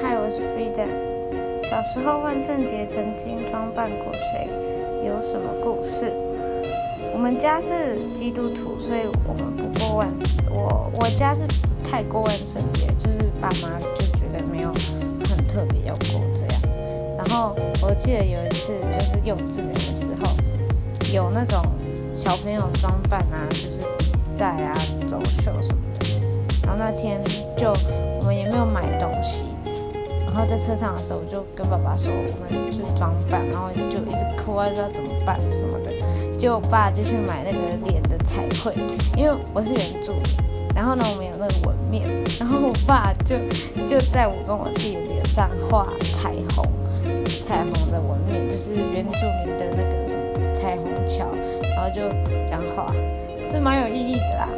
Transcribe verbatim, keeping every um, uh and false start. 嗨，我是 Freedom。 小时候万圣节曾经装扮过谁？有什么故事？我们家是基督徒，所以我们不过万我我家是不太过万圣节，就是爸妈就觉得没有很特别要过这样。然后我记得有一次就是幼稚园的时候，有那种小朋友装扮啊，就是比赛啊、走秀什么的。然后那天就我们也没有买东西，然后在车上的时候我就跟爸爸说我们就装扮，然后就一直哭啊，不知道怎么办什么的。结果我爸就去买那个脸的彩绘，因为我是原住民，然后呢我们有那个纹面，然后我爸就就在我跟我自己的脸上画彩虹，彩虹的纹面就是原住民的那个什么彩虹桥，然后就这样画，是蛮有意义的啦。